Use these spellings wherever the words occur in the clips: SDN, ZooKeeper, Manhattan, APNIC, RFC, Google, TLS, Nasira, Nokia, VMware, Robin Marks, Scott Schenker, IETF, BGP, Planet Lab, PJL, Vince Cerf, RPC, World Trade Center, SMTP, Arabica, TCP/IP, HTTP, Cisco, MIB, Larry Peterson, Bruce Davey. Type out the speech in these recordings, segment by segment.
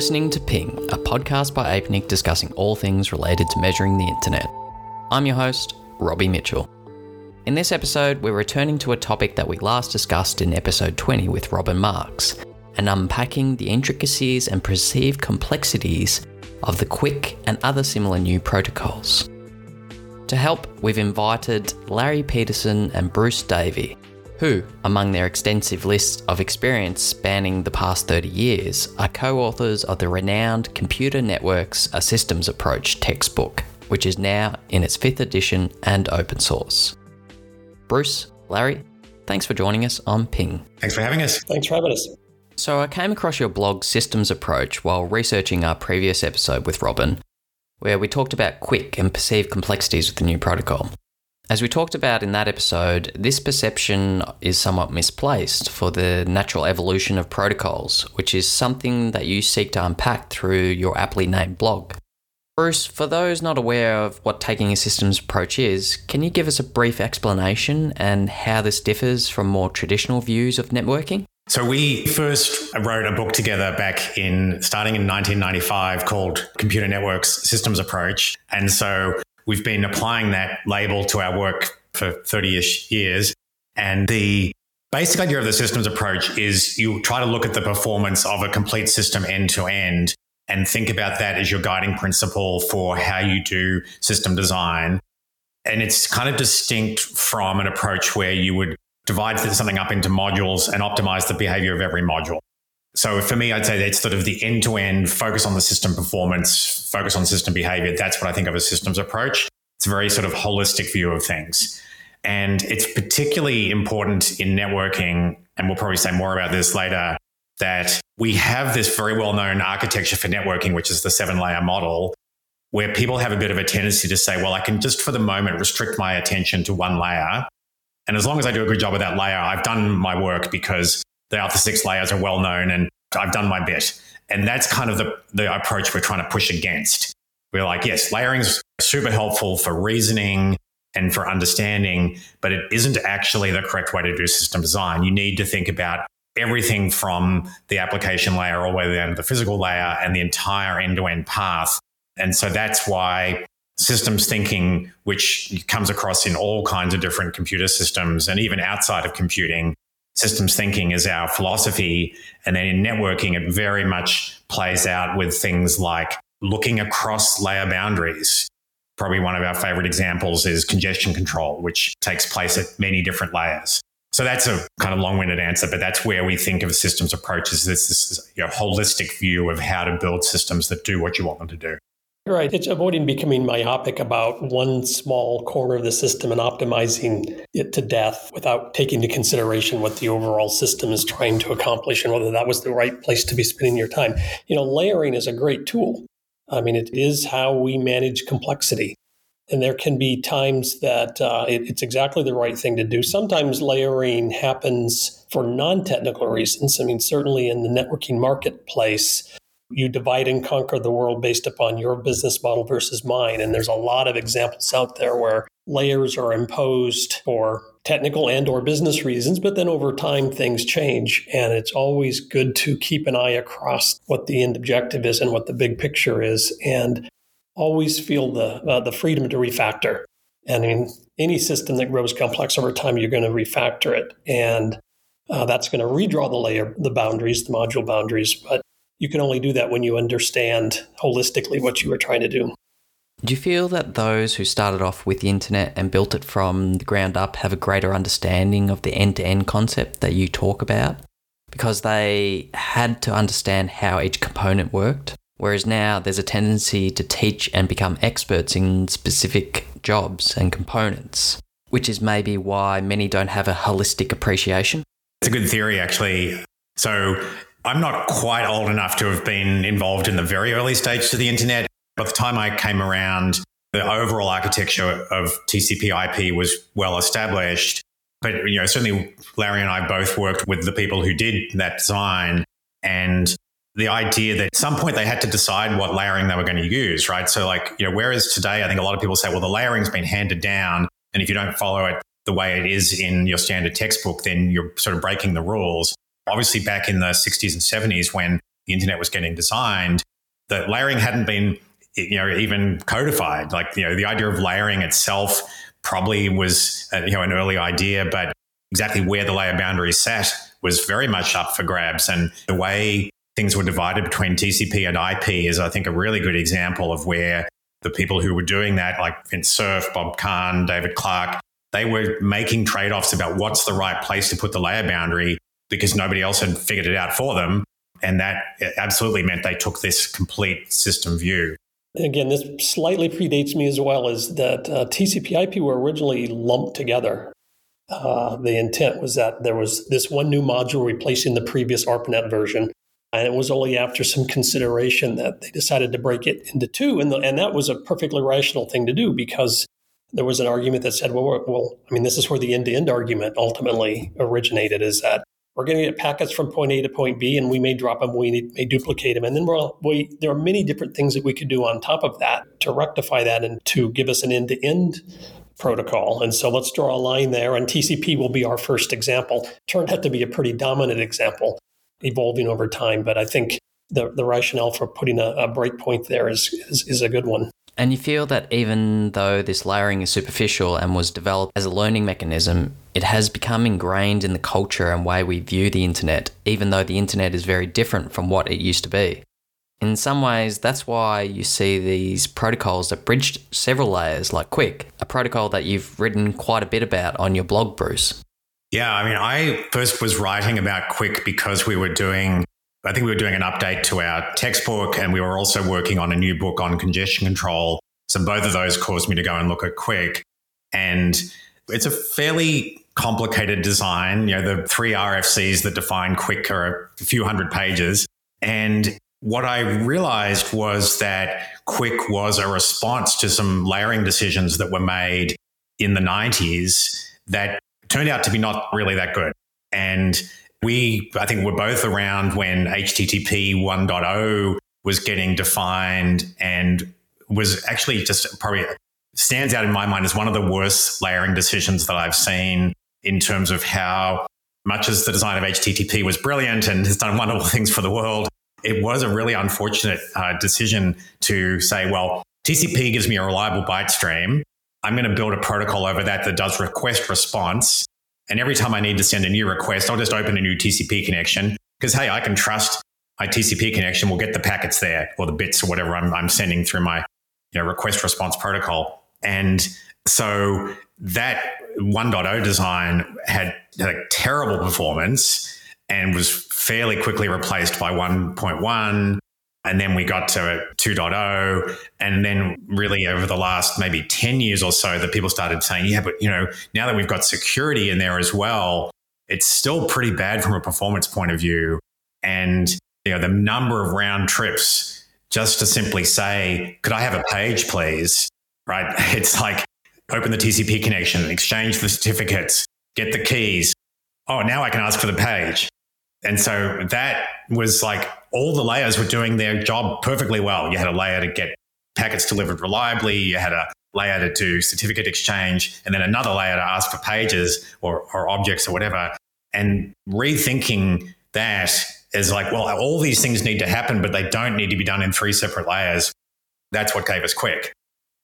listening to Ping, a podcast by APNIC discussing all things related to measuring the internet. I'm your host, Robbie Mitchell. In this episode, we're returning to a topic that we last discussed in episode 20 with Robin Marks, and unpacking the intricacies and perceived complexities of the QUIC and other similar new protocols. To help, we've invited Larry Peterson and Bruce Davey, who, among their extensive list of experience spanning the past 30 years, are co-authors of the renowned Computer Networks: Systems Approach textbook, which is now in its 5th edition and open source. Bruce, Larry, thanks for joining us on Ping. Thanks for having us. Thanks for having us. So I came across your blog Systems Approach while researching our previous episode with Robin, where we talked about QUIC and perceived complexities with the new protocol. As we talked about in that episode, this perception is somewhat misplaced for the natural evolution of protocols, which is something that you seek to unpack through your aptly named blog. Bruce, for those not aware of what taking a systems approach is, can you give us a brief explanation and how this differs from more traditional views of networking? So we first wrote a book together starting in 1995 called Computer Networks: Systems Approach. And so we've been applying that label to our work for 30-ish years. And the basic idea of the systems approach is you try to look at the performance of a complete system end to end and think about that as your guiding principle for how you do system design. And it's kind of distinct from an approach where you would divide something up into modules and optimize the behavior of every module. So for me, I'd say that's sort of the end-to-end focus on the system performance, focus on system behavior. That's what I think of as systems approach. It's a very sort of holistic view of things. And it's particularly important in networking, and we'll probably say more about this later, that we have this very well-known architecture for networking, which is the 7-layer model, where people have a bit of a tendency to say, well, I can just for the moment restrict my attention to one layer. And as long as I do a good job of that layer, I've done my work because the other 6 layers are well known and I've done my bit. And that's kind of the approach we're trying to push against. We're like, yes, layering is super helpful for reasoning and for understanding, but it isn't actually the correct way to do system design. You need to think about everything from the application layer all the way down to the physical layer and the entire end-to-end path. And so that's why systems thinking, which comes across in all kinds of different computer systems and even outside of computing, systems thinking is our philosophy. And then in networking, it very much plays out with things like looking across layer boundaries. Probably one of our favorite examples is congestion control, which takes place at many different layers. So that's a kind of long-winded answer, but that's where we think of a systems approach as this holistic view of how to build systems that do what you want them to do. Right. It's avoiding becoming myopic about one small corner of the system and optimizing it to death without taking into consideration what the overall system is trying to accomplish and whether that was the right place to be spending your time. Layering is a great tool. I mean, it is how we manage complexity. And there can be times that it's exactly the right thing to do. Sometimes layering happens for non-technical reasons. I mean, certainly in the networking marketplace, you divide and conquer the world based upon your business model versus mine. And there's a lot of examples out there where layers are imposed for technical and or business reasons, but then over time things change. And it's always good to keep an eye across what the end objective is and what the big picture is, and always feel the freedom to refactor. And I mean, any system that grows complex over time, you're going to refactor it. And that's going to redraw the layer, the boundaries, the module boundaries. But you can only do that when you understand holistically what you were trying to do. Do you feel that those who started off with the internet and built it from the ground up have a greater understanding of the end-to-end concept that you talk about? Because they had to understand how each component worked, whereas now there's a tendency to teach and become experts in specific jobs and components, which is maybe why many don't have a holistic appreciation. It's a good theory, actually. So I'm not quite old enough to have been involved in the very early stages of the internet. By the time I came around, the overall architecture of TCP/IP was well established. But certainly Larry and I both worked with the people who did that design, and the idea that at some point they had to decide what layering they were going to use, right? So whereas today I think a lot of people say, well, the layering's been handed down, and if you don't follow it the way it is in your standard textbook, then you're sort of breaking the rules. Obviously, back in the 60s and 70s, when the internet was getting designed, that layering hadn't been, even codified. Like, the idea of layering itself probably was, an early idea, but exactly where the layer boundary sat was very much up for grabs. And the way things were divided between TCP and IP is, I think, a really good example of where the people who were doing that, like Vince Cerf, Bob Kahn, David Clark, they were making trade-offs about what's the right place to put the layer boundary because nobody else had figured it out for them. And that absolutely meant they took this complete system view. Again, this slightly predates me as well, is that TCP/IP were originally lumped together. The intent was that there was this one new module replacing the previous ARPANET version. And it was only after some consideration that they decided to break it into two. And that was a perfectly rational thing to do, because there was an argument that said, this is where the end-to-end argument ultimately originated, is that we're going to get packets from point A to point B, and we may drop them, we may duplicate them. And then there are many different things that we could do on top of that to rectify that and to give us an end-to-end protocol. And so let's draw a line there, and TCP will be our first example. Turned out to be a pretty dominant example, evolving over time. But I think the rationale for putting a breakpoint there is a good one. And you feel that even though this layering is superficial and was developed as a learning mechanism, it has become ingrained in the culture and way we view the internet, even though the internet is very different from what it used to be. In some ways, that's why you see these protocols that bridged several layers, like QUIC, a protocol that you've written quite a bit about on your blog, Bruce. Yeah, I first was writing about QUIC because we were doing an update to our textbook, and we were also working on a new book on congestion control. So both of those caused me to go and look at QUIC. And it's a fairly complicated design. The three RFCs that define QUIC are a few hundred pages. And what I realized was that QUIC was a response to some layering decisions that were made in the 90s that turned out to be not really that good. And I think we're both around when HTTP 1.0 was getting defined, and was actually just probably stands out in my mind as one of the worst layering decisions that I've seen, in terms of how much as the design of HTTP was brilliant and has done wonderful things for the world, it was a really unfortunate decision to say, well, TCP gives me a reliable byte stream. I'm going to build a protocol over that does request response. And every time I need to send a new request, I'll just open a new TCP connection because, hey, I can trust my TCP connection will get the packets there, or the bits, or whatever I'm sending through my request response protocol. And so that 1.0 design had a terrible performance and was fairly quickly replaced by 1.1. And then we got to 2.0. And then really over the last maybe 10 years or so, that people started saying, yeah, but now that we've got security in there as well, it's still pretty bad from a performance point of view. And the number of round trips just to simply say, could I have a page, please? Right? It's like, open the TCP connection, exchange the certificates, get the keys. Oh, now I can ask for the page. And so that was like all the layers were doing their job perfectly well. You had a layer to get packets delivered reliably. You had a layer to do certificate exchange, and then another layer to ask for pages or objects or whatever. And rethinking that is like, well, all these things need to happen, but they don't need to be done in three separate layers. That's what gave us QUIC.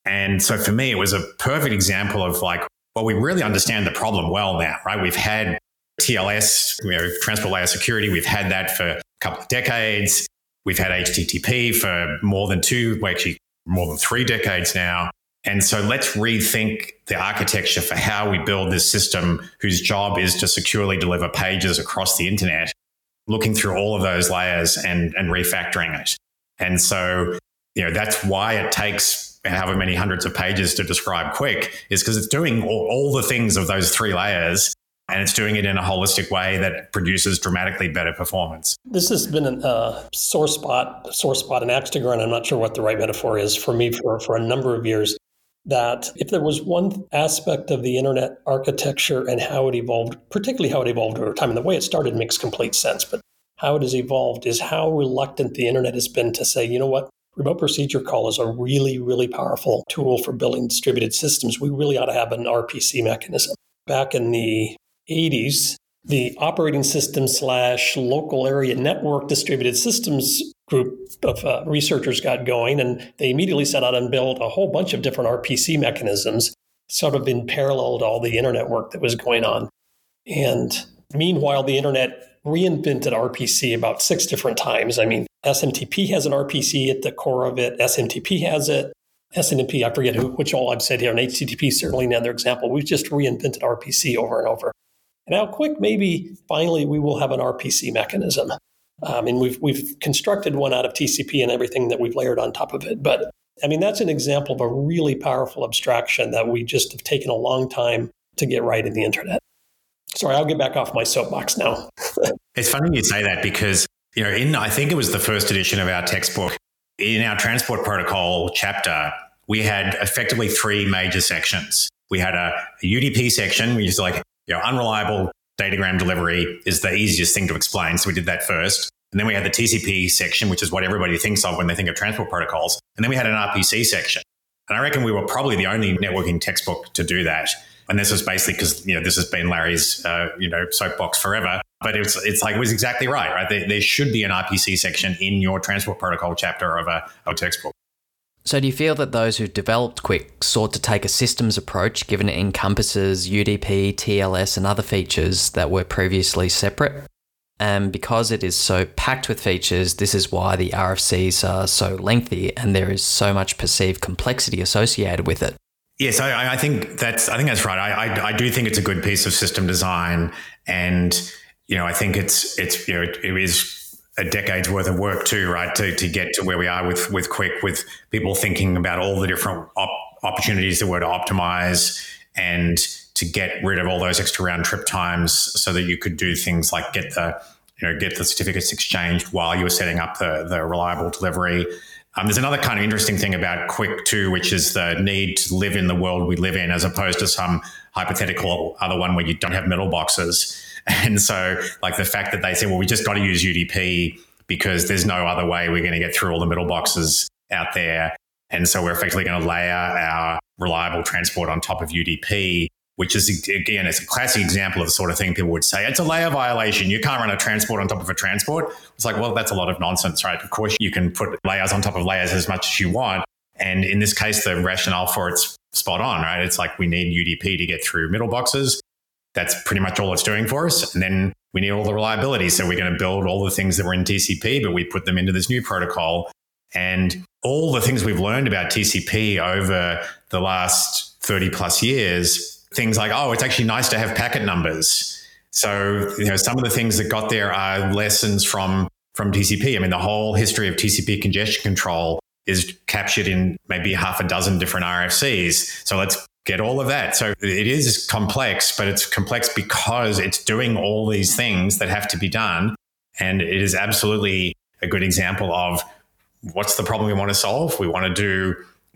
And so for me, it was a perfect example of like, well, we really understand the problem well now, right? We've had TLS, transport layer security. We've had that for a couple of decades. We've had HTTP for more than 3 decades now. And so let's rethink the architecture for how we build this system whose job is to securely deliver pages across the internet, looking through all of those layers and refactoring it. And so, that's why it takes however many hundreds of pages to describe QUIC, is because it's doing all the things of those three layers. And it's doing it in a holistic way that produces dramatically better performance. This has been a sore spot, an axe to grind. I'm not sure what the right metaphor is for me for a number of years, that if there was one aspect of the internet architecture and how it evolved, particularly how it evolved over time, and the way it started makes complete sense, but how it has evolved is how reluctant the internet has been to say, you know what, remote procedure call is a really, really powerful tool for building distributed systems. We really ought to have an RPC mechanism. Back in the 80s, the operating system / local area network distributed systems group of researchers got going, and they immediately set out and built a whole bunch of different RPC mechanisms, sort of in parallel to all the internet work that was going on. And meanwhile, the internet reinvented RPC about 6 different times. I mean, SMTP has an RPC at the core of it. SMTP has it. SNMP, I forget which all I've said here, and HTTP certainly another example. We've just reinvented RPC over and over. And now, QUIC, maybe finally we will have an RPC mechanism. And we've constructed one out of TCP and everything that we've layered on top of it. But I mean, that's an example of a really powerful abstraction that we just have taken a long time to get right in the internet. Sorry, I'll get back off my soapbox now. It's funny you say that because, you know, I think it was the first edition of our textbook, in our transport protocol chapter, we had effectively 3 major sections. We had a UDP section, which is like, you know, unreliable datagram delivery is the easiest thing to explain. So we did that first. And then we had the TCP section, which is what everybody thinks of when they think of transport protocols. And then we had an RPC section. And I reckon we were probably the only networking textbook to do that. And this was basically because, you know, this has been Larry's, soapbox forever. But it's like, it was exactly right? There should be an RPC section in your transport protocol chapter of a textbook. So do you feel that those who developed QUIC sought to take a systems approach, given it encompasses UDP, TLS, and other features that were previously separate? And because it is so packed with features, this is why the RFCs are so lengthy and there is so much perceived complexity associated with it. Yes, I think that's right. I do think it's a good piece of system design, and you know, I think it's you know, it is a decade's worth of work too, right? To get to where we are with QUIC, with people thinking about all the different opportunities that were to optimize and to get rid of all those extra round trip times, so that you could do things like get the certificates exchanged while you were setting up the reliable delivery. There's another kind of interesting thing about QUIC too, which is the need to live in the world we live in, as opposed to some hypothetical other one where you don't have metal boxes. And so, like, the fact that they say, well, we just got to use UDP because there's no other way we're going to get through all the metal boxes out there. And so we're effectively going to layer our reliable transport on top of UDP, which is, again, it's a classic example of the sort of thing people would say, it's a layer violation. You can't run a transport on top of a transport. It's like, well, that's a lot of nonsense, right? Of course, you can put layers on top of layers as much as you want. And in this case, the rationale for it's spot on, right? It's like, we need UDP to get through middle boxes. That's pretty much all it's doing for us. And then we need all the reliability. So we're going to build all the things that were in TCP, but we put them into this new protocol. And all the things we've learned about TCP over the last 30 plus years, things like, oh, it's actually nice to have packet numbers. So, you know, some of the things that got there are lessons from TCP. I mean, the whole history of TCP congestion control is captured in maybe 6 different RFCs. So let's get all of that. So it is complex, but it's complex because it's doing all these things that have to be done. And it is absolutely a good example of what's the problem we want to solve. We want to do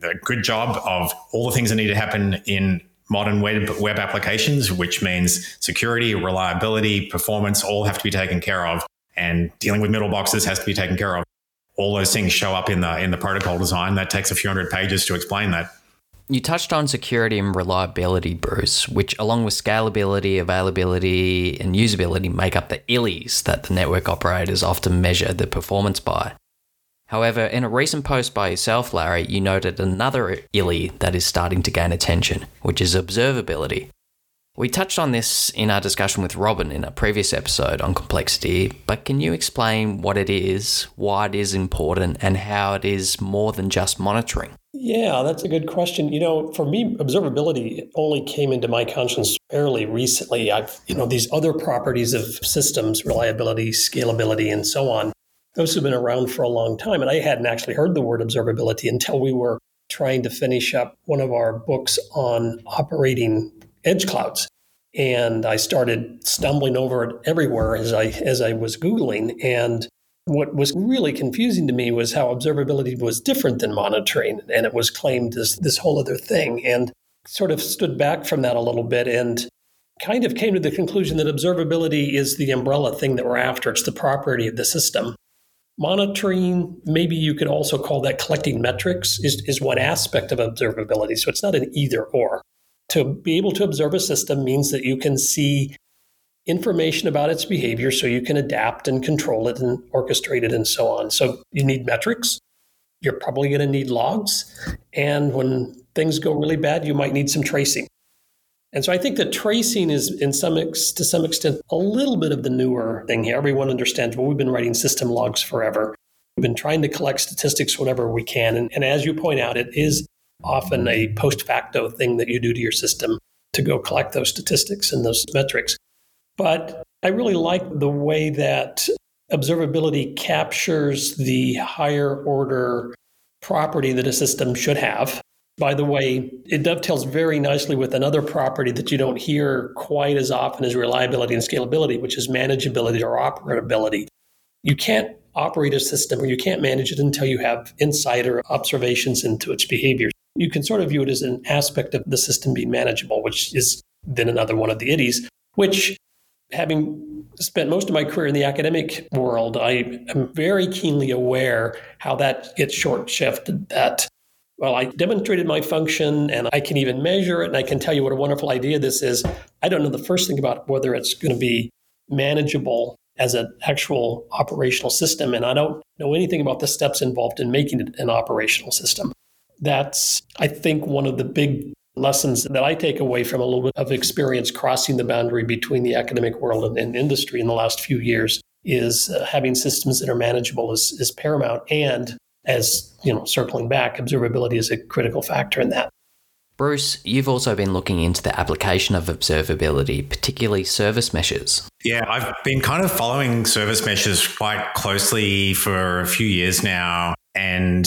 a good job of all the things that need to happen in modern web applications, which means security, reliability, performance, all have to be taken care of. And dealing with middle boxes has to be taken care of. All those things show up in the protocol design. That takes a few hundred pages to explain that. You touched on security and reliability, Bruce, which along with scalability, availability, and usability make up the ILEs that the network operators often measure the performance by. However, in a recent post by yourself, Larry, you noted another ILE that is starting to gain attention, which is observability. We touched on this in our discussion with Robin in a previous episode on complexity, but can you explain what it is, why it is important, and how it is more than just monitoring? Yeah, that's a good question. You know, for me, observability only came into my conscience fairly recently. These other properties of systems, reliability, scalability, and so on, those have been around for a long time. And I hadn't actually heard the word observability until we were trying to finish up one of our books on operating edge clouds. And I started stumbling over it everywhere as I was Googling. And what was really confusing to me was how observability was different than monitoring. And it was claimed as this whole other thing, and sort of stood back from that a little bit and kind of came to the conclusion that observability is the umbrella thing that we're after. It's the property of the system. Monitoring, maybe you could also call that collecting metrics, is one aspect of observability. So it's not an either or. To be able to observe a system means that you can see information about its behavior so you can adapt and control it and orchestrate it and so on. So you need metrics. You're probably going to need logs. And when things go really bad, you might need some tracing. And so I think that tracing is to some extent a little bit of the newer thing here. Everyone understands, well, we've been writing system logs forever. We've been trying to collect statistics whenever we can. And as you point out, it is often a post facto thing that you do to your system to go collect those statistics and those metrics. But I really like the way that observability captures the higher order property that a system should have. By the way, it dovetails very nicely with another property that you don't hear quite as often as reliability and scalability, which is manageability or operability. You can't operate a system or you can't manage it until you have insight or observations into its behavior. You can sort of view it as an aspect of the system being manageable, which is then another one of the IDEs, which, having spent most of my career in the academic world, I am very keenly aware how that gets short-shifted, that, well, I demonstrated my function and I can even measure it and I can tell you what a wonderful idea this is. I don't know the first thing about whether it's going to be manageable as an actual operational system. And I don't know anything about the steps involved in making it an operational system. That's, I think, one of the big lessons that I take away from a little bit of experience crossing the boundary between the academic world and industry in the last few years is having systems that are manageable is paramount. And as, you know, circling back, observability is a critical factor in that. Bruce, you've also been looking into the application of observability, particularly service meshes. Yeah, I've been kind of following service meshes quite closely for a few years now. And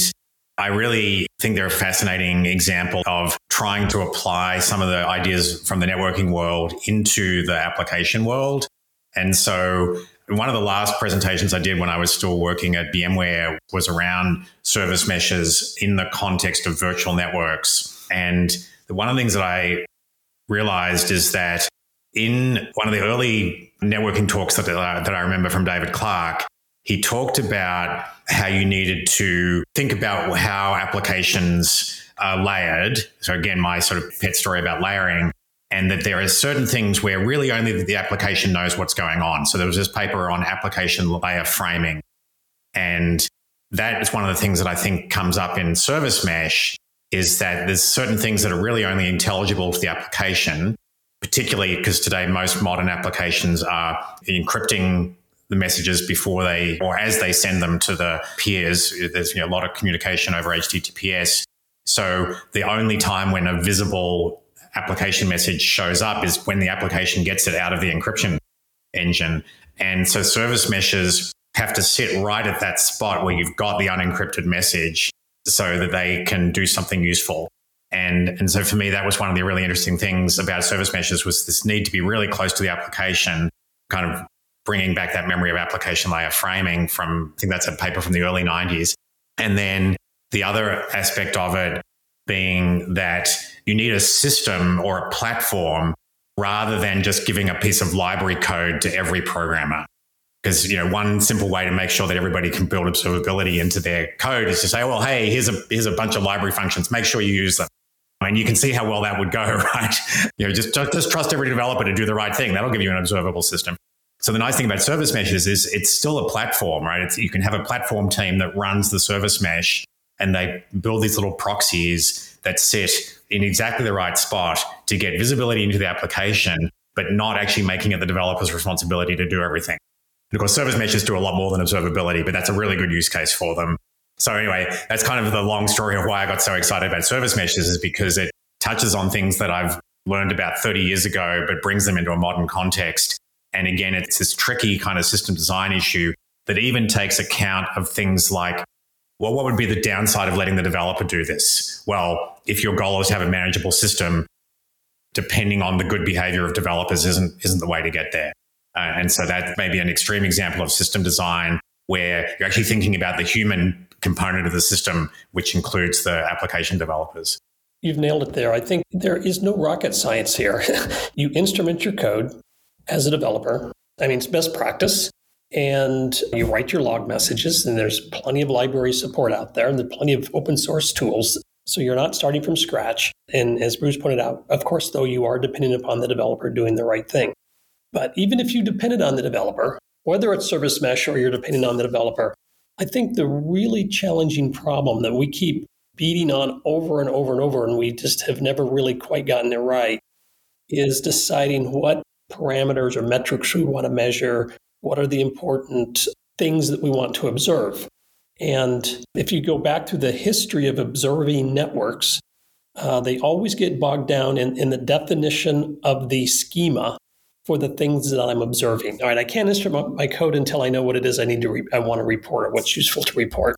I really think they're a fascinating example of trying to apply some of the ideas from the networking world into the application world. And so one of the last presentations I did when I was still working at VMware was around service meshes in the context of virtual networks. And one of the things that I realized is that in one of the early networking talks that I remember from David Clark, he talked about how you needed to think about how applications are layered. So again, my sort of pet story about layering. And that there are certain things where really only the application knows what's going on. So there was this paper on application layer framing. And that is one of the things that I think comes up in service mesh, is that there's certain things that are really only intelligible to the application, particularly because today most modern applications are encrypting the messages before they, or as they send them to the peers. There's a lot of communication over HTTPS. So the only time when a visible application message shows up is when the application gets it out of the encryption engine. And so service meshes have to sit right at that spot where you've got the unencrypted message so that they can do something useful. And so for me, that was one of the really interesting things about service meshes, was this need to be really close to the application, kind of bringing back that memory of application layer framing from, I think that's a paper from the early 90s. And then the other aspect of it being that you need a system or a platform rather than just giving a piece of library code to every programmer. Because, one simple way to make sure that everybody can build observability into their code is to say, well, hey, here's a bunch of library functions. Make sure you use them. I mean, you can see how well that would go, right? Just trust every developer to do the right thing. That'll give you an observable system. So the nice thing about service meshes is it's still a platform, right? You can have a platform team that runs the service mesh, and they build these little proxies that sit in exactly the right spot to get visibility into the application, but not actually making it the developer's responsibility to do everything. And of course, service meshes do a lot more than observability, but that's a really good use case for them. So anyway, that's kind of the long story of why I got so excited about service meshes, is because it touches on things that I've learned about 30 years ago, but brings them into a modern context. And again, it's this tricky kind of system design issue that even takes account of things like, well, what would be the downside of letting the developer do this? Well, if your goal is to have a manageable system, depending on the good behavior of developers isn't the way to get there. And so that may be an extreme example of system design where you're actually thinking about the human component of the system, which includes the application developers. You've nailed it there. I think there is no rocket science here. You instrument your code as a developer. I mean, it's best practice. And you write your log messages, and there's plenty of library support out there, and there's plenty of open source tools. So you're not starting from scratch. And as Bruce pointed out, of course, though, you are dependent upon the developer doing the right thing. But even if you depended on the developer, whether it's service mesh or you're depending on the developer, I think the really challenging problem that we keep beating on over and over and over, and we just have never really quite gotten it right, is deciding what parameters or metrics we want to measure, what are the important things that we want to observe. And if you go back to the history of observing networks, they always get bogged down in the definition of the schema for the things that I'm observing. All right, I can't instrument my code until I know what it is I need to I want to report or what's useful to report.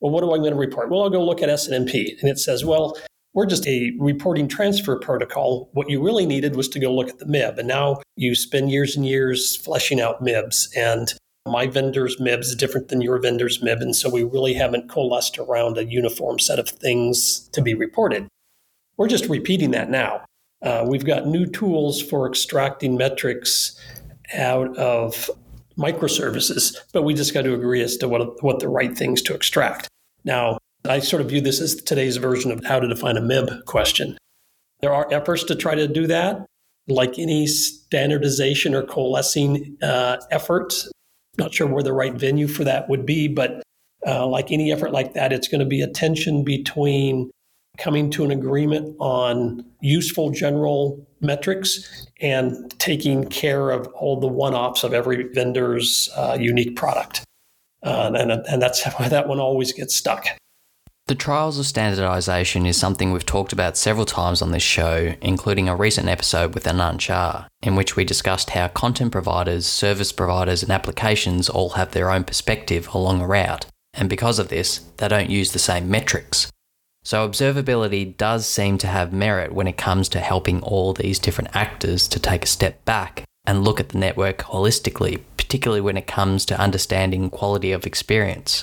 Well, what am I going to report? Well, I'll go look at SNMP. And it says, well, we're just a reporting transfer protocol. What you really needed was to go look at the MIB. And now you spend years and years fleshing out MIBs. And my vendor's MIB is different than your vendor's MIB. And so we really haven't coalesced around a uniform set of things to be reported. We're just repeating that now. We've got new tools for extracting metrics out of microservices, but we just got to agree as to what the right things to extract. Now, I sort of view this as today's version of how to define a MIB question. There are efforts to try to do that, like any standardization or coalescing effort. Not sure where the right venue for that would be, but like any effort like that, it's going to be a tension between coming to an agreement on useful general metrics and taking care of all the one-offs of every vendor's unique product. And that's why that one always gets stuck. The trials of standardization is something we've talked about several times on this show, including a recent episode with Anand Shah, in which we discussed how content providers, service providers, and applications all have their own perspective along a route. And because of this, they don't use the same metrics. So observability does seem to have merit when it comes to helping all these different actors to take a step back and look at the network holistically, particularly when it comes to understanding quality of experience.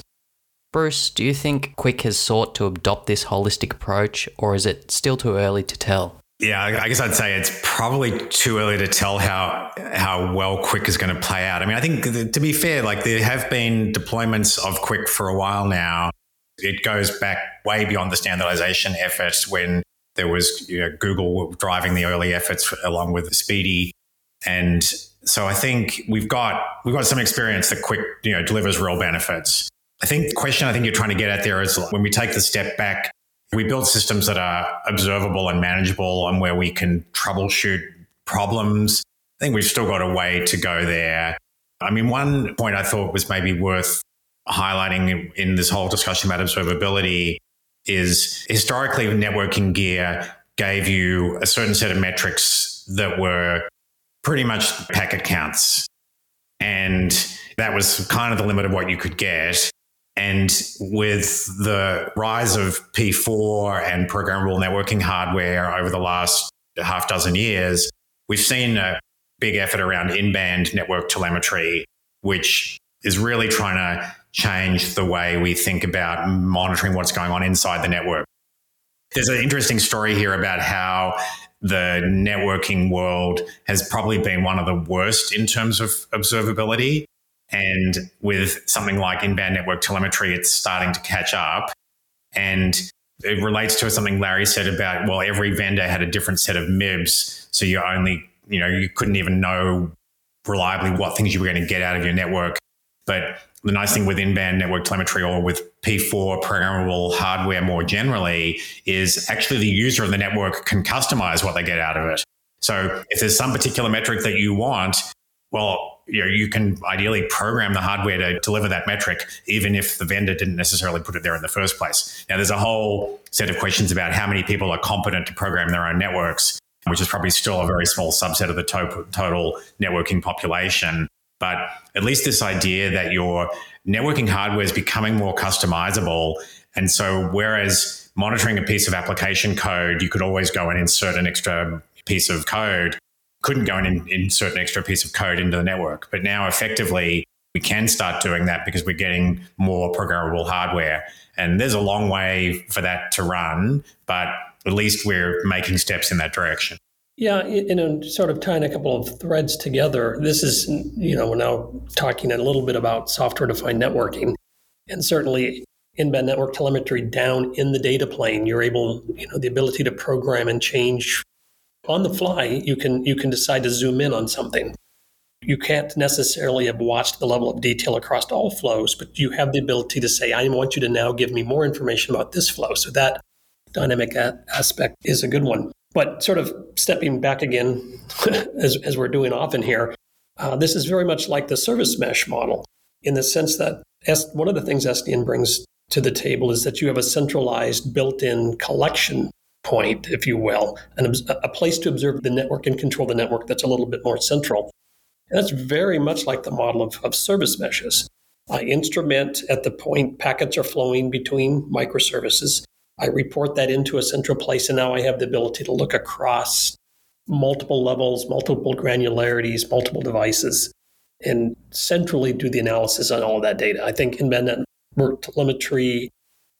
Bruce, do you think QUIC has sought to adopt this holistic approach, or is it still too early to tell? Yeah, I guess I'd say it's probably too early to tell how well QUIC is going to play out. I mean, I think, to be fair, like there have been deployments of QUIC for a while now. It goes back way beyond the standardization efforts when there was Google driving the early efforts along with Speedy. And so I think we've got some experience that QUIC delivers real benefits. I think the question you're trying to get at there is when we take the step back, we build systems that are observable and manageable and where we can troubleshoot problems. I think we've still got a way to go there. I mean, one point I thought was maybe worth highlighting in this whole discussion about observability is historically networking gear gave you a certain set of metrics that were pretty much packet counts. And that was kind of the limit of what you could get. And with the rise of P4 and programmable networking hardware over the last half dozen years, we've seen a big effort around in-band network telemetry, which is really trying to change the way we think about monitoring what's going on inside the network. There's an interesting story here about how the networking world has probably been one of the worst in terms of observability. And with something like in-band network telemetry, it's starting to catch up. And it relates to something Larry said about, well, every vendor had a different set of MIBs. So you only, you couldn't even know reliably what things you were going to get out of your network. But the nice thing with in-band network telemetry or with P4 programmable hardware more generally is actually the user of the network can customize what they get out of it. So if there's some particular metric that you want, well, you can ideally program the hardware to deliver that metric, even if the vendor didn't necessarily put it there in the first place. Now, there's a whole set of questions about how many people are competent to program their own networks, which is probably still a very small subset of the total networking population. But at least this idea that your networking hardware is becoming more customizable. And so whereas monitoring a piece of application code, you could always go and insert an extra piece of code, couldn't go and insert an extra piece of code into the network. But now effectively, we can start doing that because we're getting more programmable hardware. And there's a long way for that to run, but at least we're making steps in that direction. Yeah, sort of tying a couple of threads together, this is, we're now talking a little bit about software-defined networking. And certainly in-band network telemetry down in the data plane, you're able, the ability to program and change on the fly, you can decide to zoom in on something. You can't necessarily have watched the level of detail across all flows, but you have the ability to say, I want you to now give me more information about this flow. So that dynamic aspect is a good one. But sort of stepping back again, as we're doing often here, this is very much like the service mesh model in the sense that one of the things SDN brings to the table is that you have a centralized built-in collection point, if you will, and a place to observe the network and control the network that's a little bit more central. And that's very much like the model of service meshes. I instrument at the point packets are flowing between microservices. I report that into a central place, and now I have the ability to look across multiple levels, multiple granularities, multiple devices, and centrally do the analysis on all of that data. I think in network telemetry,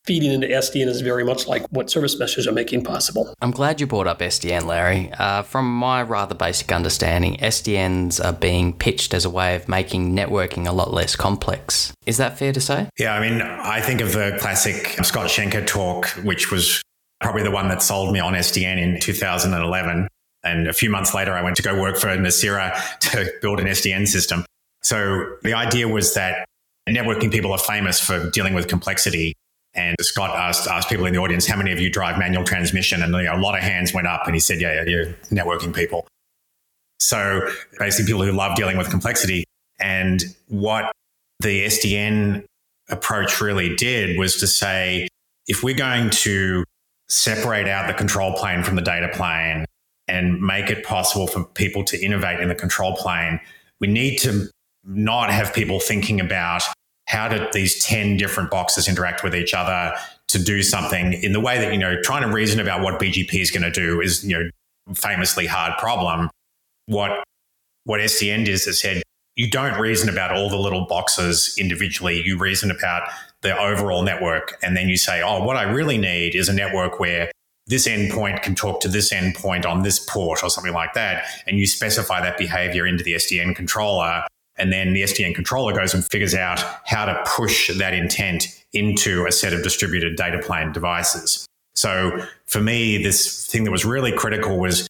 feeding into SDN is very much like what service meshes are making possible. I'm glad you brought up SDN, Larry. From my rather basic understanding, SDNs are being pitched as a way of making networking a lot less complex. Is that fair to say? Yeah, I mean, I think of the classic Scott Schenker talk, which was probably the one that sold me on SDN in 2011. And a few months later, I went to go work for Nasira to build an SDN system. So the idea was that networking people are famous for dealing with complexity. And Scott asked people in the audience, how many of you drive manual transmission? And a lot of hands went up and he said, yeah, you're networking people. So basically people who love dealing with complexity. And what the SDN approach really did was to say, if we're going to separate out the control plane from the data plane and make it possible for people to innovate in the control plane, we need to not have people thinking about how did these 10 different boxes interact with each other to do something in the way that, trying to reason about what BGP is going to do is, famously hard problem. What SDN is that said, you don't reason about all the little boxes individually. You reason about the overall network. And then you say, what I really need is a network where this endpoint can talk to this endpoint on this port or something like that. And you specify that behavior into the SDN controller. And then the SDN controller goes and figures out how to push that intent into a set of distributed data plane devices. So for me, this thing that was really critical was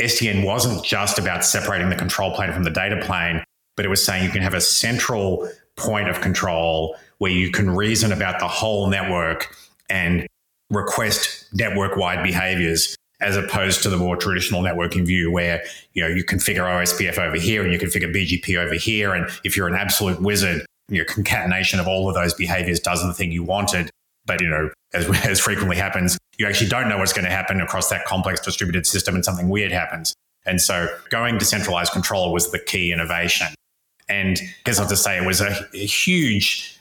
SDN wasn't just about separating the control plane from the data plane, but it was saying you can have a central point of control where you can reason about the whole network and request network-wide behaviors, as opposed to the more traditional networking view where, you configure OSPF over here and you configure BGP over here. And if you're an absolute wizard, your concatenation of all of those behaviors does the thing you wanted. But, as frequently happens, you actually don't know what's going to happen across that complex distributed system and something weird happens. And so going to centralized control was the key innovation. And I guess I'll just say it was a huge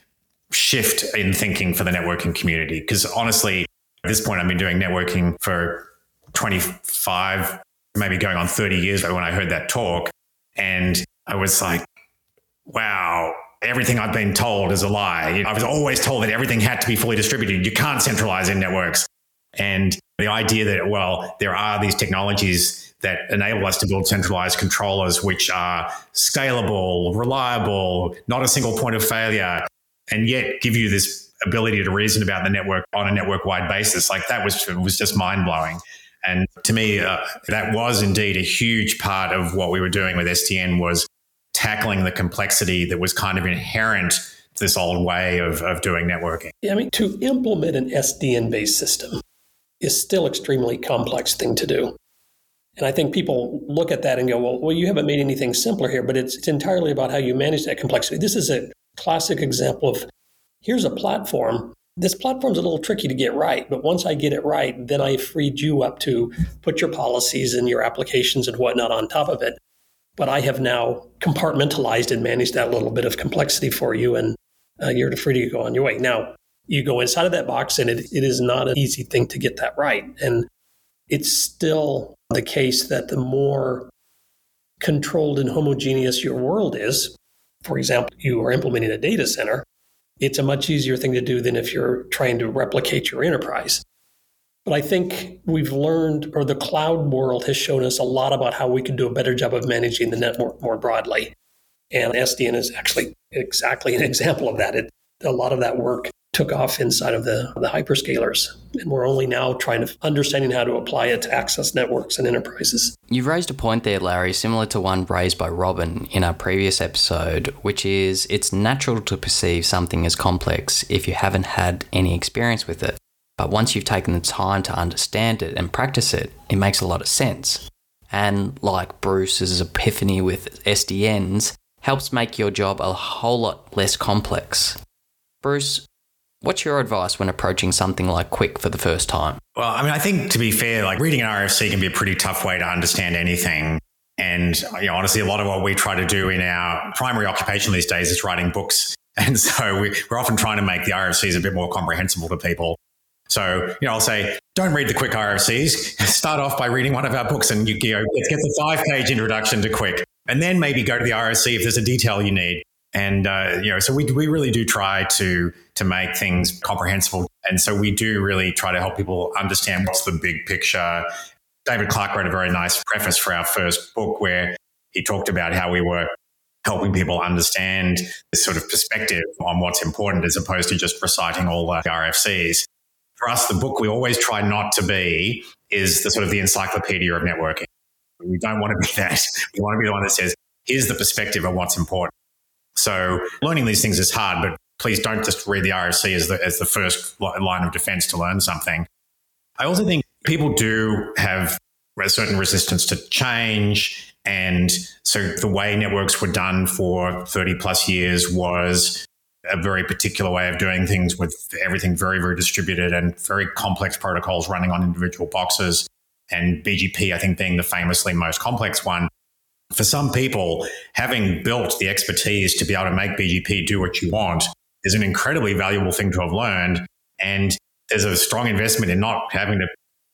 shift in thinking for the networking community. Because honestly, at this point, I've been doing networking for 25, maybe going on 30 years ago when I heard that talk. And I was like, wow, everything I've been told is a lie. I was always told that everything had to be fully distributed. You can't centralize in networks. And the idea that, there are these technologies that enable us to build centralized controllers, which are scalable, reliable, not a single point of failure, and yet give you this ability to reason about the network on a network-wide basis. Like that was just mind-blowing. And to me, that was indeed a huge part of what we were doing with SDN was tackling the complexity that was kind of inherent to this old way of doing networking. Yeah, to implement an SDN-based system is still an extremely complex thing to do. And I think people look at that and go, well, you haven't made anything simpler here, but it's entirely about how you manage that complexity. This is a classic example of, here's a platform. This platform's a little tricky to get right, but once I get it right, then I freed you up to put your policies and your applications and whatnot on top of it. But I have now compartmentalized and managed that little bit of complexity for you, and you're free to go on your way. Now, you go inside of that box, and it is not an easy thing to get that right. And it's still the case that the more controlled and homogeneous your world is, for example, you are implementing a data center, it's a much easier thing to do than if you're trying to replicate your enterprise. But I think we've learned, or the cloud world has shown us a lot about how we can do a better job of managing the network more broadly. And SDN is actually exactly an example of that. A lot of that work took off inside of the hyperscalers. And we're only now trying to understanding how to apply it to access networks and enterprises. You've raised a point there, Larry, similar to one raised by Robin in our previous episode, which is it's natural to perceive something as complex if you haven't had any experience with it. But once you've taken the time to understand it and practice it, it makes a lot of sense. And like Bruce's epiphany with SDNs, helps make your job a whole lot less complex. Bruce, what's your advice when approaching something like QUIC for the first time? Well, I mean, I think to be fair, like reading an RFC can be a pretty tough way to understand anything. And you know, honestly, a lot of what we try to do in our primary occupation these days is writing books. And so we're often trying to make the RFCs a bit more comprehensible to people. So, you know, I'll say, don't read the QUIC RFCs. Start off by reading one of our books and you know, get the 5-page introduction to QUIC. And then maybe go to the RFC if there's a detail you need. And, you know, so we really do try to make things comprehensible. And so we do really try to help people understand what's the big picture. David Clark wrote a very nice preface for our first book where he talked about how we were helping people understand this sort of perspective on what's important as opposed to just reciting all the RFCs. For us, the book we always try not to be is the sort of the encyclopedia of networking. We don't want to be that. We want to be the one that says, here's the perspective of what's important. So learning these things is hard, but please don't just read the RFC as the first line of defense to learn something. I also think people do have a certain resistance to change. And so the way networks were done for 30 plus years was a very particular way of doing things with everything very, very distributed and very complex protocols running on individual boxes. And BGP, I think, being the famously most complex one. For some people, having built the expertise to be able to make BGP do what you want is an incredibly valuable thing to have learned. And there's a strong investment in not having to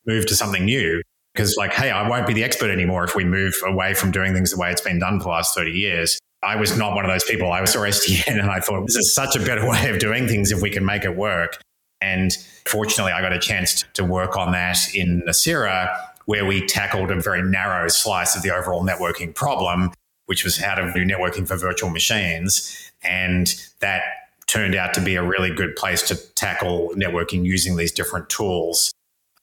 move to something new because, like, hey, I won't be the expert anymore if we move away from doing things the way it's been done for the last 30 years. I was not one of those people. I was SDN and I thought this is such a better way of doing things if we can make it work. And fortunately, I got a chance to work on that in Nasira, where we tackled a very narrow slice of the overall networking problem, which was how to do networking for virtual machines. And that turned out to be a really good place to tackle networking using these different tools.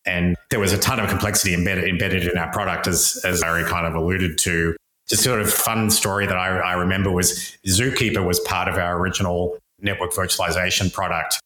And there was a ton of complexity embedded in our product, as Larry kind of alluded to. Just sort of fun story that I remember was ZooKeeper was part of our original network virtualization product.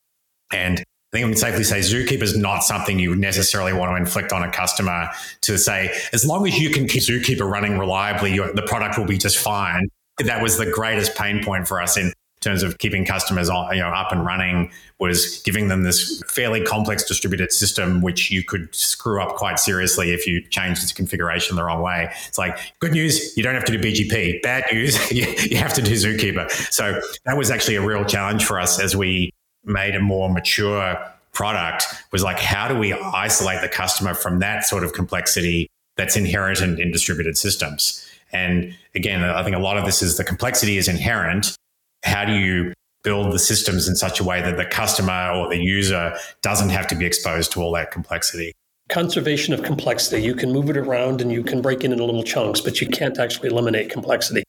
And I think I can safely say ZooKeeper is not something you would necessarily want to inflict on a customer to say, as long as you can keep ZooKeeper running reliably, the product will be just fine. That was the greatest pain point for us in terms of keeping customers on, up and running, was giving them this fairly complex distributed system, which you could screw up quite seriously if you changed its configuration the wrong way. It's like, good news, you don't have to do BGP. Bad news, you have to do ZooKeeper. So that was actually a real challenge for us as we made a more mature product, was like, how do we isolate the customer from that sort of complexity that's inherent in distributed systems? And again, I think a lot of this is the complexity is inherent. How do you build the systems in such a way that the customer or the user doesn't have to be exposed to all that complexity? Conservation of complexity. You can move it around and you can break it into little chunks, but you can't actually eliminate complexity.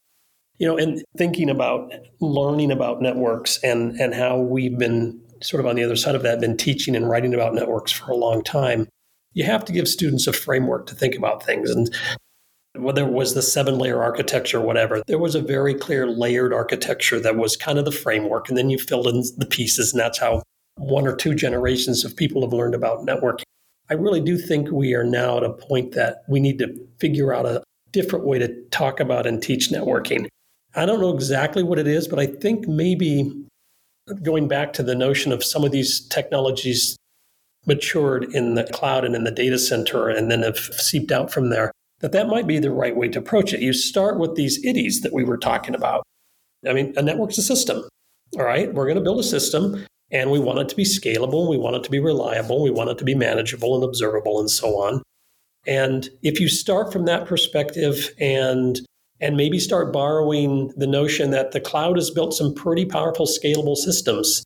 You know, and thinking about learning about networks and how we've been sort of on the other side of that, been teaching and writing about networks for a long time, you have to give students a framework to think about things. And whether it was the 7-layer architecture or whatever, there was a very clear layered architecture that was kind of the framework. And then you filled in the pieces. And that's how 1 or 2 generations of people have learned about networking. I really do think we are now at a point that we need to figure out a different way to talk about and teach networking. I don't know exactly what it is, but I think maybe going back to the notion of some of these technologies matured in the cloud and in the data center and then have seeped out from there, that might be the right way to approach it. You start with these IDEs that we were talking about. I mean, a network's a system, all right? We're going to build a system and we want it to be scalable. We want it to be reliable. We want it to be manageable and observable and so on. And if you start from that perspective and maybe start borrowing the notion that the cloud has built some pretty powerful scalable systems.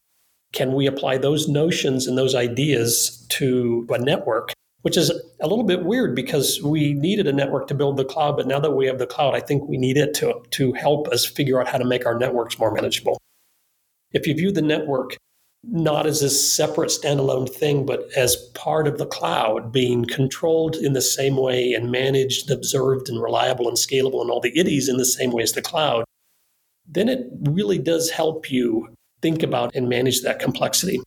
Can we apply those notions and those ideas to a network? Which is a little bit weird because we needed a network to build the cloud, but now that we have the cloud, I think we need it to help us figure out how to make our networks more manageable. If you view the network not as a separate standalone thing, but as part of the cloud, being controlled in the same way and managed, observed, and reliable and scalable and all the IDs in the same way as the cloud, then it really does help you think about and manage that complexity.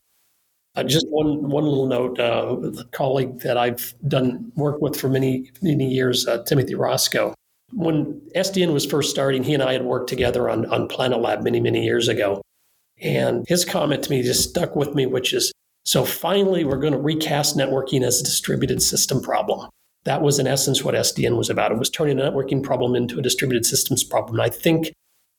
Just one little note, a colleague that I've done work with for many, many years, Timothy Roscoe. When SDN was first starting, he and I had worked together on Planet Lab many, many years ago. And his comment to me just stuck with me, which is, so finally, we're going to recast networking as a distributed system problem. That was in essence what SDN was about. It was turning a networking problem into a distributed systems problem. And I think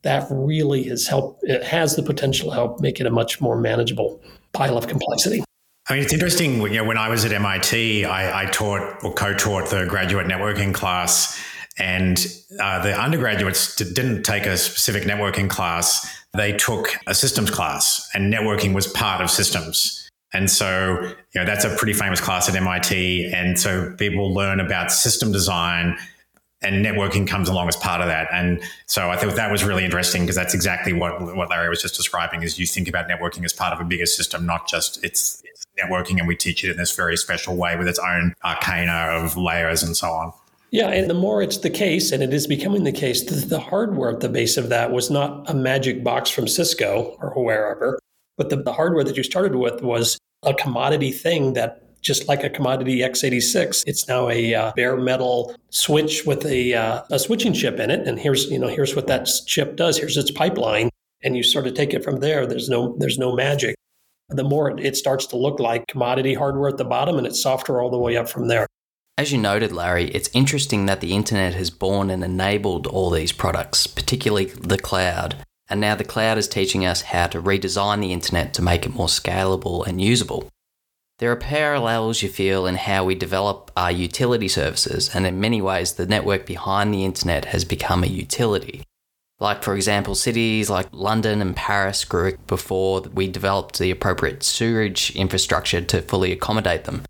that really has helped, it has the potential to help make it a much more manageable pile of complexity. I mean, it's interesting, you know, when I was at MIT, I taught or co-taught the graduate networking class. And the undergraduates didn't take a specific networking class. They took a systems class, and networking was part of systems. And so, you know, that's a pretty famous class at MIT. And so people learn about system design, and networking comes along as part of that. And so I think that was really interesting, because that's exactly what Larry was just describing, is you think about networking as part of a bigger system, not just it's networking, and we teach it in this very special way with its own arcana of layers and so on. Yeah, and the more it's the case, and it is becoming the case, the hardware at the base of that was not a magic box from Cisco or wherever, but the hardware that you started with was a commodity thing that, just like a commodity x86, it's now a bare metal switch with a switching chip in it. And here's what that chip does. Here's its pipeline, and you sort of take it from there. There's no magic. The more it starts to look like commodity hardware at the bottom, and it's software all the way up from there. As you noted, Larry, it's interesting that the internet has born and enabled all these products, particularly the cloud. And now the cloud is teaching us how to redesign the internet to make it more scalable and usable. There are parallels, you feel, in how we develop our utility services, and in many ways the network behind the internet has become a utility. Like, for example, cities like London and Paris grew before we developed the appropriate sewage infrastructure to fully accommodate them.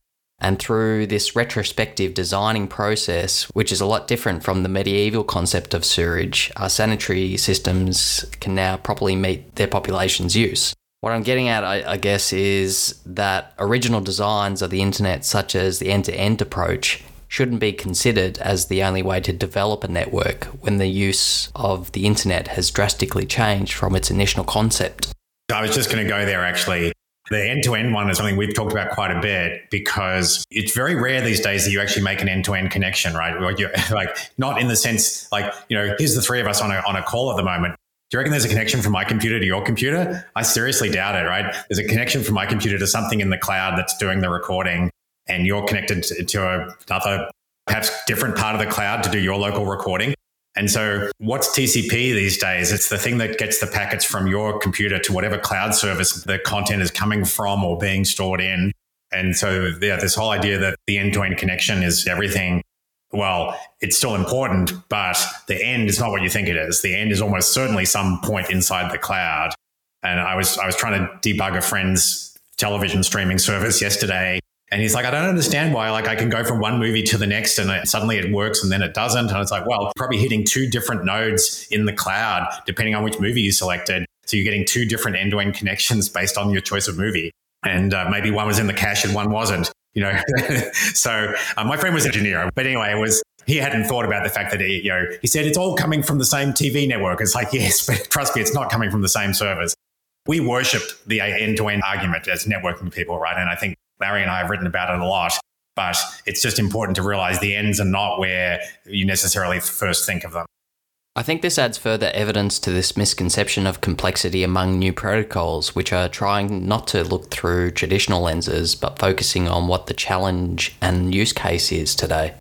And through this retrospective designing process, which is a lot different from the medieval concept of sewerage, our sanitary systems can now properly meet their population's use. What I'm getting at, I guess, is that original designs of the internet, such as the end-to-end approach, shouldn't be considered as the only way to develop a network when the use of the internet has drastically changed from its initial concept. I was just going to go there, actually. The end-to-end one is something we've talked about quite a bit, because it's very rare these days that you actually make an end-to-end connection, right? Like, not in the sense, like, you know, here's the three of us on a call at the moment. Do you reckon there's a connection from my computer to your computer? I seriously doubt it, right? There's a connection from my computer to something in the cloud that's doing the recording, and you're connected to another, perhaps different part of the cloud to do your local recording. And so what's TCP these days? It's the thing that gets the packets from your computer to whatever cloud service the content is coming from or being stored in. And so this whole idea that the end-to-end connection is everything, well, it's still important, but the end is not what you think it is. The end is almost certainly some point inside the cloud. And I was trying to debug a friend's television streaming service yesterday. And he's like, I don't understand why, like, I can go from one movie to the next and suddenly it works and then it doesn't. And it's like, well, probably hitting two different nodes in the cloud, depending on which movie you selected. So you're getting two different end-to-end connections based on your choice of movie. And maybe one was in the cache and one wasn't, you know. So my friend was an engineer. But anyway, he hadn't thought about the fact that, he said, it's all coming from the same TV network. It's like, yes, but trust me, it's not coming from the same servers. We worship the end-to-end argument as networking people, right? And I think Larry and I have written about it a lot, but it's just important to realize the ends are not where you necessarily first think of them. I think this adds further evidence to this misconception of complexity among new protocols, which are trying not to look through traditional lenses, but focusing on what the challenge and use case is today.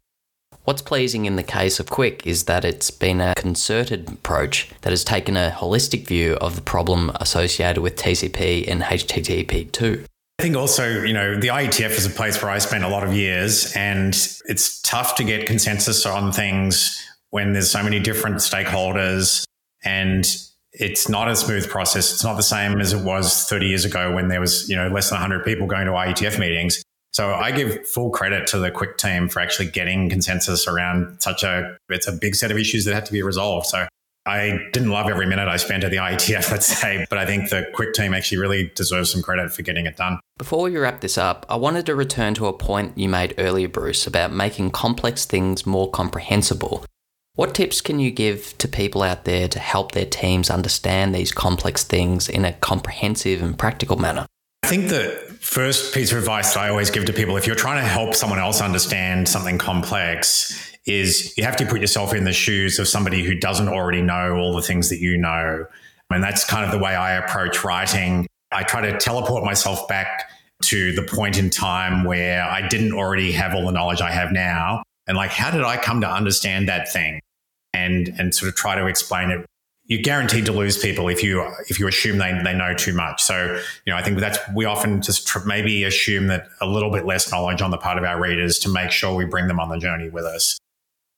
What's pleasing in the case of QUIC is that it's been a concerted approach that has taken a holistic view of the problem associated with TCP and HTTP too. I think also, you know, the IETF is a place where I spent a lot of years, and it's tough to get consensus on things when there's so many different stakeholders, and it's not a smooth process. It's not the same as it was 30 years ago when there was, you know, less than 100 people going to IETF meetings. So I give full credit to the QUIC team for actually getting consensus around it's a big set of issues that have to be resolved. So I didn't love every minute I spent at the IETF, let's say, but I think the QUIC team actually really deserves some credit for getting it done. Before we wrap this up, I wanted to return to a point you made earlier, Bruce, about making complex things more comprehensible. What tips can you give to people out there to help their teams understand these complex things in a comprehensive and practical manner? I think the first piece of advice I always give to people, if you're trying to help someone else understand something complex, is you have to put yourself in the shoes of somebody who doesn't already know all the things that you know. And that's kind of the way I approach writing. I try to teleport myself back to the point in time where I didn't already have all the knowledge I have now. And like, how did I come to understand that thing? And sort of try to explain it. You're guaranteed to lose people if you assume they know too much. So, you know, I think that's, we often just maybe assume that a little bit less knowledge on the part of our readers to make sure we bring them on the journey with us.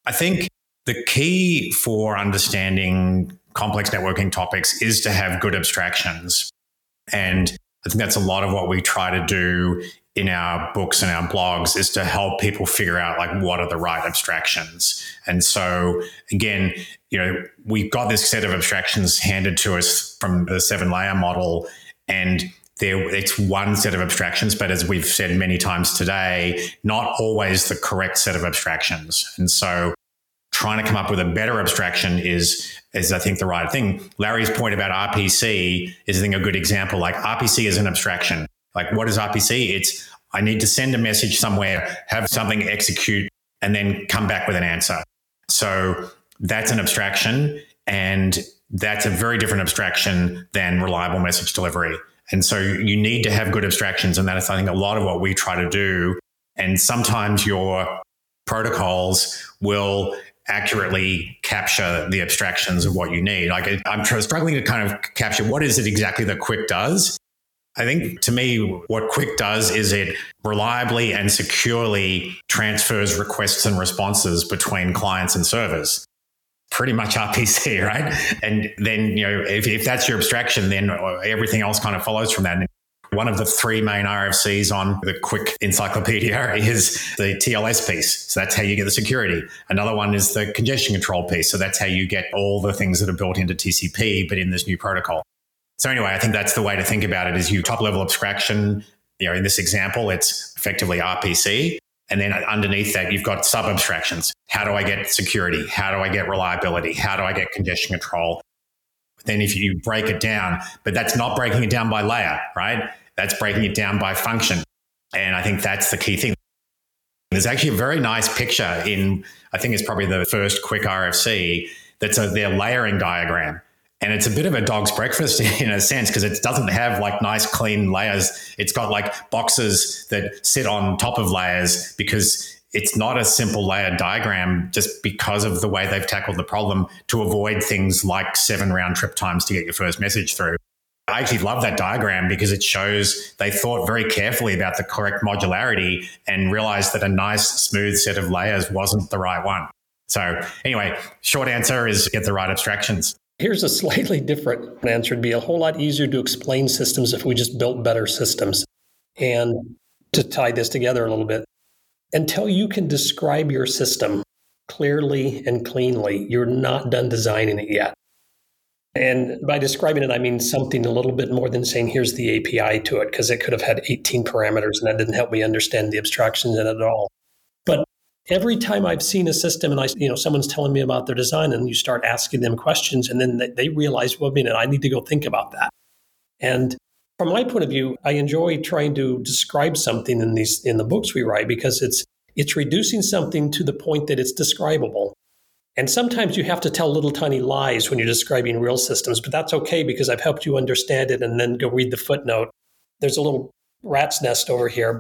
I think the key for understanding complex networking topics is to have good abstractions. And I think that's a lot of what we try to do in our books and our blogs, is to help people figure out like what are the right abstractions. And so again, you know, we've got this set of abstractions handed to us from the 7-layer model, and it's one set of abstractions, but as we've said many times today, not always the correct set of abstractions. And so trying to come up with a better abstraction is I think the right thing. Larry's point about RPC is I think a good example. Like RPC is an abstraction. Like what is RPC? It's I need to send a message somewhere, have something execute, and then come back with an answer. So that's an abstraction, and that's a very different abstraction than reliable message delivery. And so you need to have good abstractions. And that is, I think, a lot of what we try to do. And sometimes your protocols will accurately capture the abstractions of what you need. Like I'm struggling to kind of capture what is it exactly that QUIC does. I think to me, what QUIC does is it reliably and securely transfers requests and responses between clients and servers. Pretty much RPC, right? And then, you know, if that's your abstraction, then everything else kind of follows from that. And one of the three main RFCs on the QUIC encyclopedia is the TLS piece. So that's how you get the security. Another one is the congestion control piece. So that's how you get all the things that are built into TCP, but in this new protocol. So anyway, I think that's the way to think about it, is you top level abstraction, you know, in this example, it's effectively RPC. And then underneath that, you've got sub abstractions. How do I get security? How do I get reliability? How do I get congestion control? Then if you break it down, but that's not breaking it down by layer, right? That's breaking it down by function. And I think that's the key thing. There's actually a very nice picture in, I think it's probably the first QUIC RFC, that's their layering diagram. And it's a bit of a dog's breakfast in a sense, because it doesn't have like nice clean layers. It's got like boxes that sit on top of layers, because it's not a simple layer diagram just because of the way they've tackled the problem to avoid things like 7 round trip times to get your first message through. I actually love that diagram because it shows they thought very carefully about the correct modularity and realized that a nice smooth set of layers wasn't the right one. So anyway, short answer is get the right abstractions. Here's a slightly different answer. It'd be a whole lot easier to explain systems if we just built better systems. And to tie this together a little bit, until you can describe your system clearly and cleanly, you're not done designing it yet. And by describing it, I mean something a little bit more than saying, here's the API to it, because it could have had 18 parameters and that didn't help me understand the abstractions in it at all. But every time I've seen a system and someone's telling me about their design, and you start asking them questions, and then they realize, well, wait a minute, I need to go think about that. And from my point of view, I enjoy trying to describe something in the books we write, because it's reducing something to the point that it's describable. And sometimes you have to tell little tiny lies when you're describing real systems, but that's okay, because I've helped you understand it, and then go read the footnote. There's a little rat's nest over here,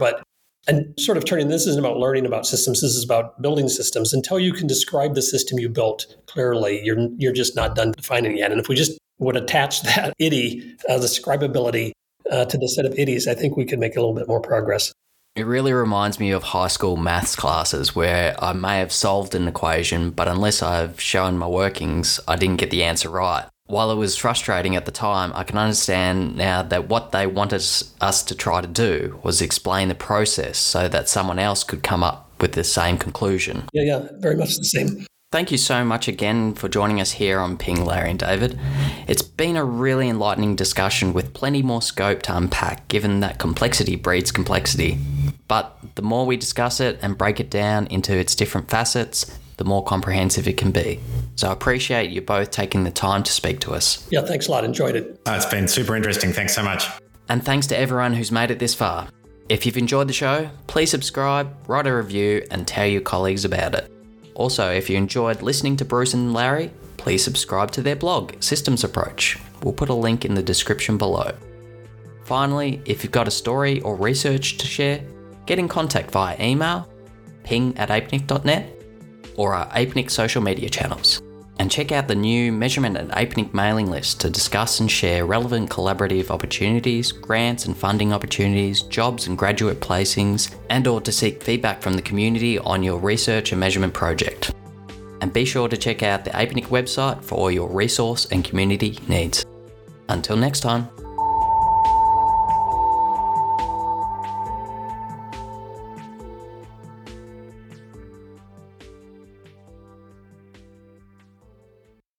and sort of turning, this isn't about learning about systems, this is about building systems. Until you can describe the system you built clearly, you're just not done defining it yet. And if we just would attach that describability to the set of IDs, I think we could make a little bit more progress. It really reminds me of high school maths classes where I may have solved an equation, but unless I've shown my workings, I didn't get the answer right. While it was frustrating at the time, I can understand now that what they wanted us to try to do was explain the process so that someone else could come up with the same conclusion. Yeah, very much the same. Thank you so much again for joining us here on Ping, Larry and David. It's been a really enlightening discussion with plenty more scope to unpack, given that complexity breeds complexity. But the more we discuss it and break it down into its different facets, the more comprehensive it can be. So I appreciate you both taking the time to speak to us. Yeah, thanks a lot. Enjoyed it. Oh, it's been super interesting. Thanks so much. And thanks to everyone who's made it this far. If you've enjoyed the show, please subscribe, write a review, and tell your colleagues about it. Also, if you enjoyed listening to Bruce and Larry, please subscribe to their blog, Systems Approach. We'll put a link in the description below. Finally, if you've got a story or research to share, get in contact via email, ping@apnic.net, or our APNIC social media channels. And check out the new Measurement and APNIC mailing list to discuss and share relevant collaborative opportunities, grants and funding opportunities, jobs and graduate placings, and or to seek feedback from the community on your research and measurement project. And be sure to check out the APNIC website for all your resource and community needs. Until next time.